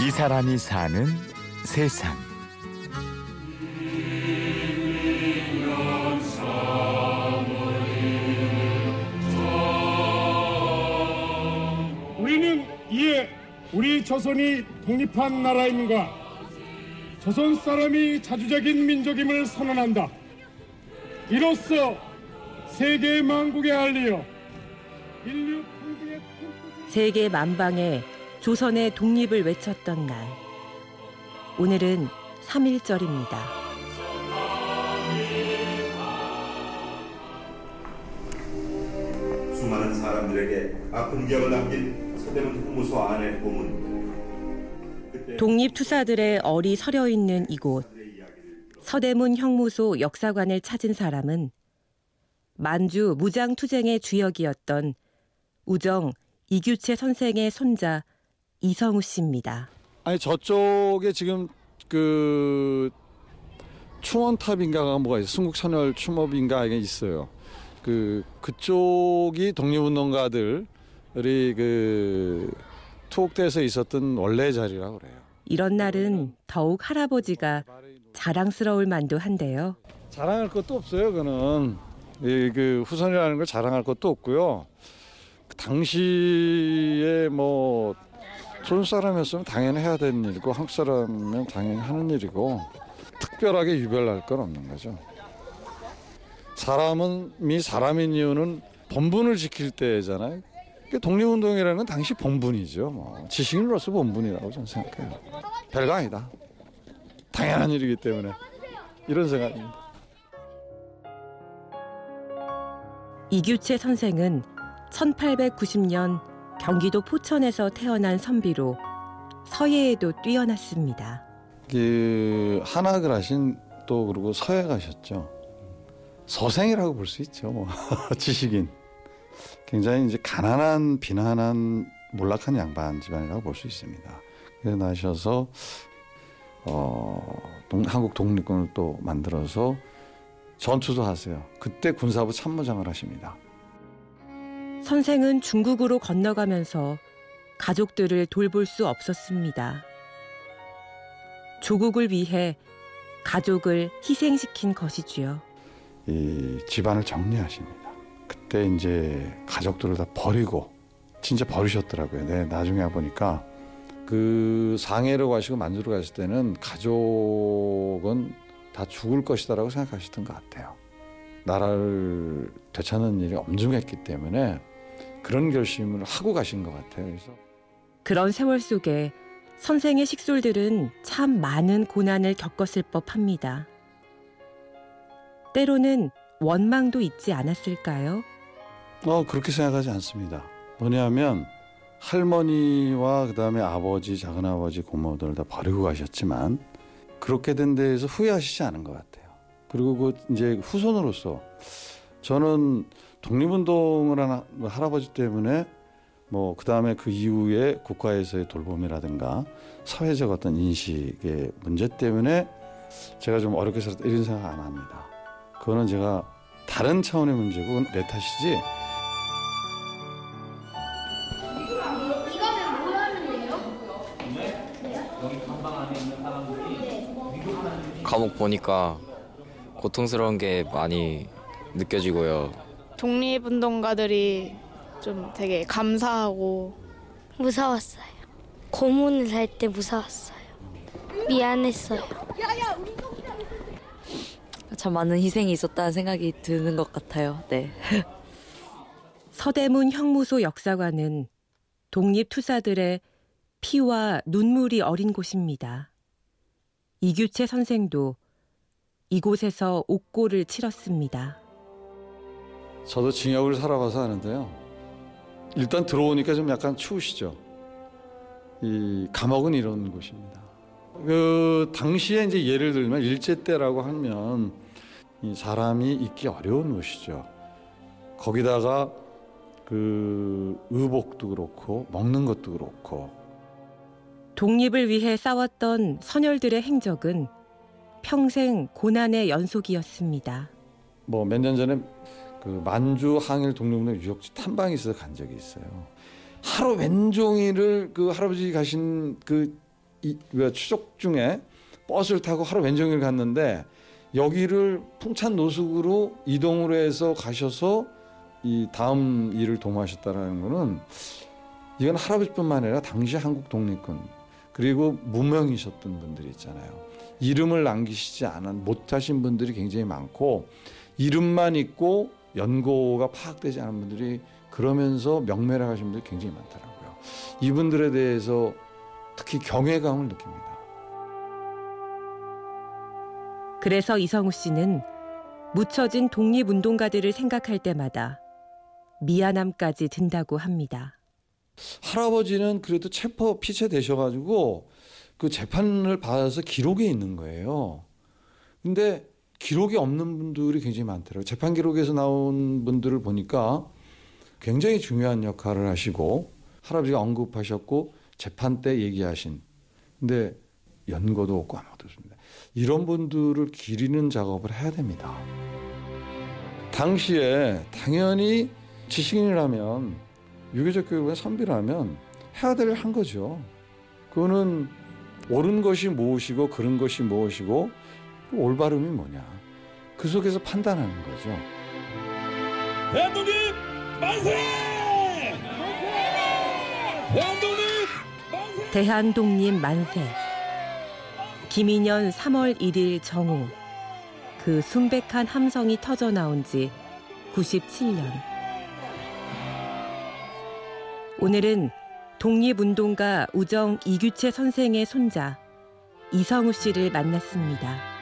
이 사람이 사는 세상. 우리는 이에 우리 조선이 독립한 나라임과 조선 사람이 자주적인 민족임을 선언한다. 이로써 세계 만국에 알리어 인류 평등의 꿈꾸기 세계 만방에 조선의 독립을 외쳤던 날. 오늘은 3.1절입니다. 수많은 사람들에게 아픈 기억을 남긴 서대문 형무소 안의 고문. 독립투사들의 얼이 서려 있는 이곳. 서대문 형무소 역사관을 찾은 사람은 만주 무장투쟁의 주역이었던 우정 이규채 선생의 손자 이성우 씨입니다. 아니 저쪽에 지금 그 충원탑인가가 뭐가 있어요. 순국선열 추모인가가 있어요. 그쪽이 독립운동가들이 그 투옥돼서 있었던 원래 자리라고 그래요. 이런 날은 더욱 할아버지가 자랑스러울 만도 한데요. 자랑할 것도 없어요. 그는 그 후손이라는 걸 자랑할 것도 없고요. 그 당시에 뭐 조선 사람이었으면 당연히 해야 되는 일이고 한국 사람이면 당연히 하는 일이고 특별하게 유별날 건 없는 거죠. 사람이 사람인 이유는 본분을 지킬 때잖아요. 독립운동이라는 건 당시 본분이죠. 뭐 지식인으로서 본분이라고 저는 생각해요. 별거 아니다. 당연한 일이기 때문에 이런 생각입니다. 이규채 선생은 1890년 경기도 포천에서 태어난 선비로 서예에도 뛰어났습니다. 그 한학을 하신 또 그리고 서예 가셨죠. 서생이라고 볼 수 있죠. 뭐. 지식인. 굉장히 이제 가난한 비난한 몰락한 양반 집안이라고 볼 수 있습니다. 그래 나셔서 한국 독립군을 또 만들어서 전투도 하세요. 그때 군사부 참모장을 하십니다. 선생은 중국으로 건너가면서 가족들을 돌볼 수 없었습니다. 조국을 위해 가족을 희생시킨 것이지요. 이 집안을 정리하십니다. 그때 이제 가족들을 다 버리고 진짜 버리셨더라고요. 네, 나중에 보니까 그 상해로 가시고 만주로 가실 때는 가족은 다 죽을 것이다라고 생각하시던 것 같아요. 나라를 되찾는 일이 엄중했기 때문에 그런 결심을 하고 가신 것 같아요. 그래서 그런 세월 속에 선생의 식솔들은 참 많은 고난을 겪었을 법합니다. 때로는 원망도 있지 않았을까요? 그렇게 생각하지 않습니다. 뭐냐면 할머니와 그다음에 아버지, 작은아버지, 고모들 다 버리고 가셨지만 그렇게 된 데에서 후회하시지 않은 것 같아요. 그리고 이제 후손으로서 저는 독립운동을 한 할아버지 때문에 뭐 그다음에 그 이후에 국가에서의 돌봄이라든가 사회적 어떤 인식의 문제 때문에 제가 좀 어렵게 살았다 이런 생각 안 합니다. 그거는 제가 다른 차원의 문제고 내 탓이지. 감옥 보니까 고통스러운 게 많이 느껴지고요. 독립운동가들이 좀 되게 감사하고 무서웠어요. 고문을 할 때 무서웠어요. 미안했어요. 참 많은 희생이 있었다는 생각이 드는 것 같아요. 네. 서대문 형무소 역사관은 독립투사들의 피와 눈물이 어린 곳입니다. 이규채 선생도 이곳에서 옥고를 치렀습니다. 저도 징역을 살아봐서 아는데요. 일단 들어오니까 좀 약간 추우시죠. 이 감옥은 이런 곳입니다. 그 당시에 이제 예를 들면 일제 때라고 하면 이 사람이 있기 어려운 곳이죠. 거기다가 그 의복도 그렇고 먹는 것도 그렇고. 독립을 위해 싸웠던 선열들의 행적은 평생 고난의 연속이었습니다. 뭐 몇 년 전에 그 만주 항일 독립운동 유적지 탐방이 있어서 간 적이 있어요. 하루 왼종일을 그 할아버지 가신 그 왜 추적 중에 버스를 타고 하루 왼종일 갔는데 여기를 풍찬 노숙으로 이동을 해서 가셔서 이 다음 일을 도모하셨다라는 거는 이건 할아버지뿐만 아니라 당시 한국 독립군 그리고 무명이셨던 분들이 있잖아요. 이름을 남기시지 않은 못하신 분들이 굉장히 많고 이름만 있고 연고가 파악되지 않은 분들이 그러면서 명매를 하신 분들이 굉장히 많더라고요. 이분들에 대해서 특히 경외감을 느낍니다. 그래서 이성우 씨는 묻혀진 독립운동가들을 생각할 때마다 미안함까지 든다고 합니다. 할아버지는 그래도 피체되셔가지고 그 재판을 받아서 기록에 있는 거예요. 근데 기록이 없는 분들이 굉장히 많더라고요. 재판 기록에서 나온 분들을 보니까 굉장히 중요한 역할을 하시고 할아버지가 언급하셨고 재판 때 얘기하신 근데 연고도 없고 아무것도 없습니다. 이런 분들을 기리는 작업을 해야 됩니다. 당시에 당연히 지식인이라면 유교적 교육의 선비라면 해야 될 한 거죠. 그거는 옳은 것이 무엇이고 그른 것이 무엇이고 올바름이 뭐냐 그 속에서 판단하는 거죠. 대한독립 만세! 대한독립 만세! 대한독립 만세! 김인년 3월 1일 정오 그 순백한 함성이 터져 나온 지 97년. 오늘은 독립운동가 우정 이규채 선생의 손자 이성우 씨를 만났습니다.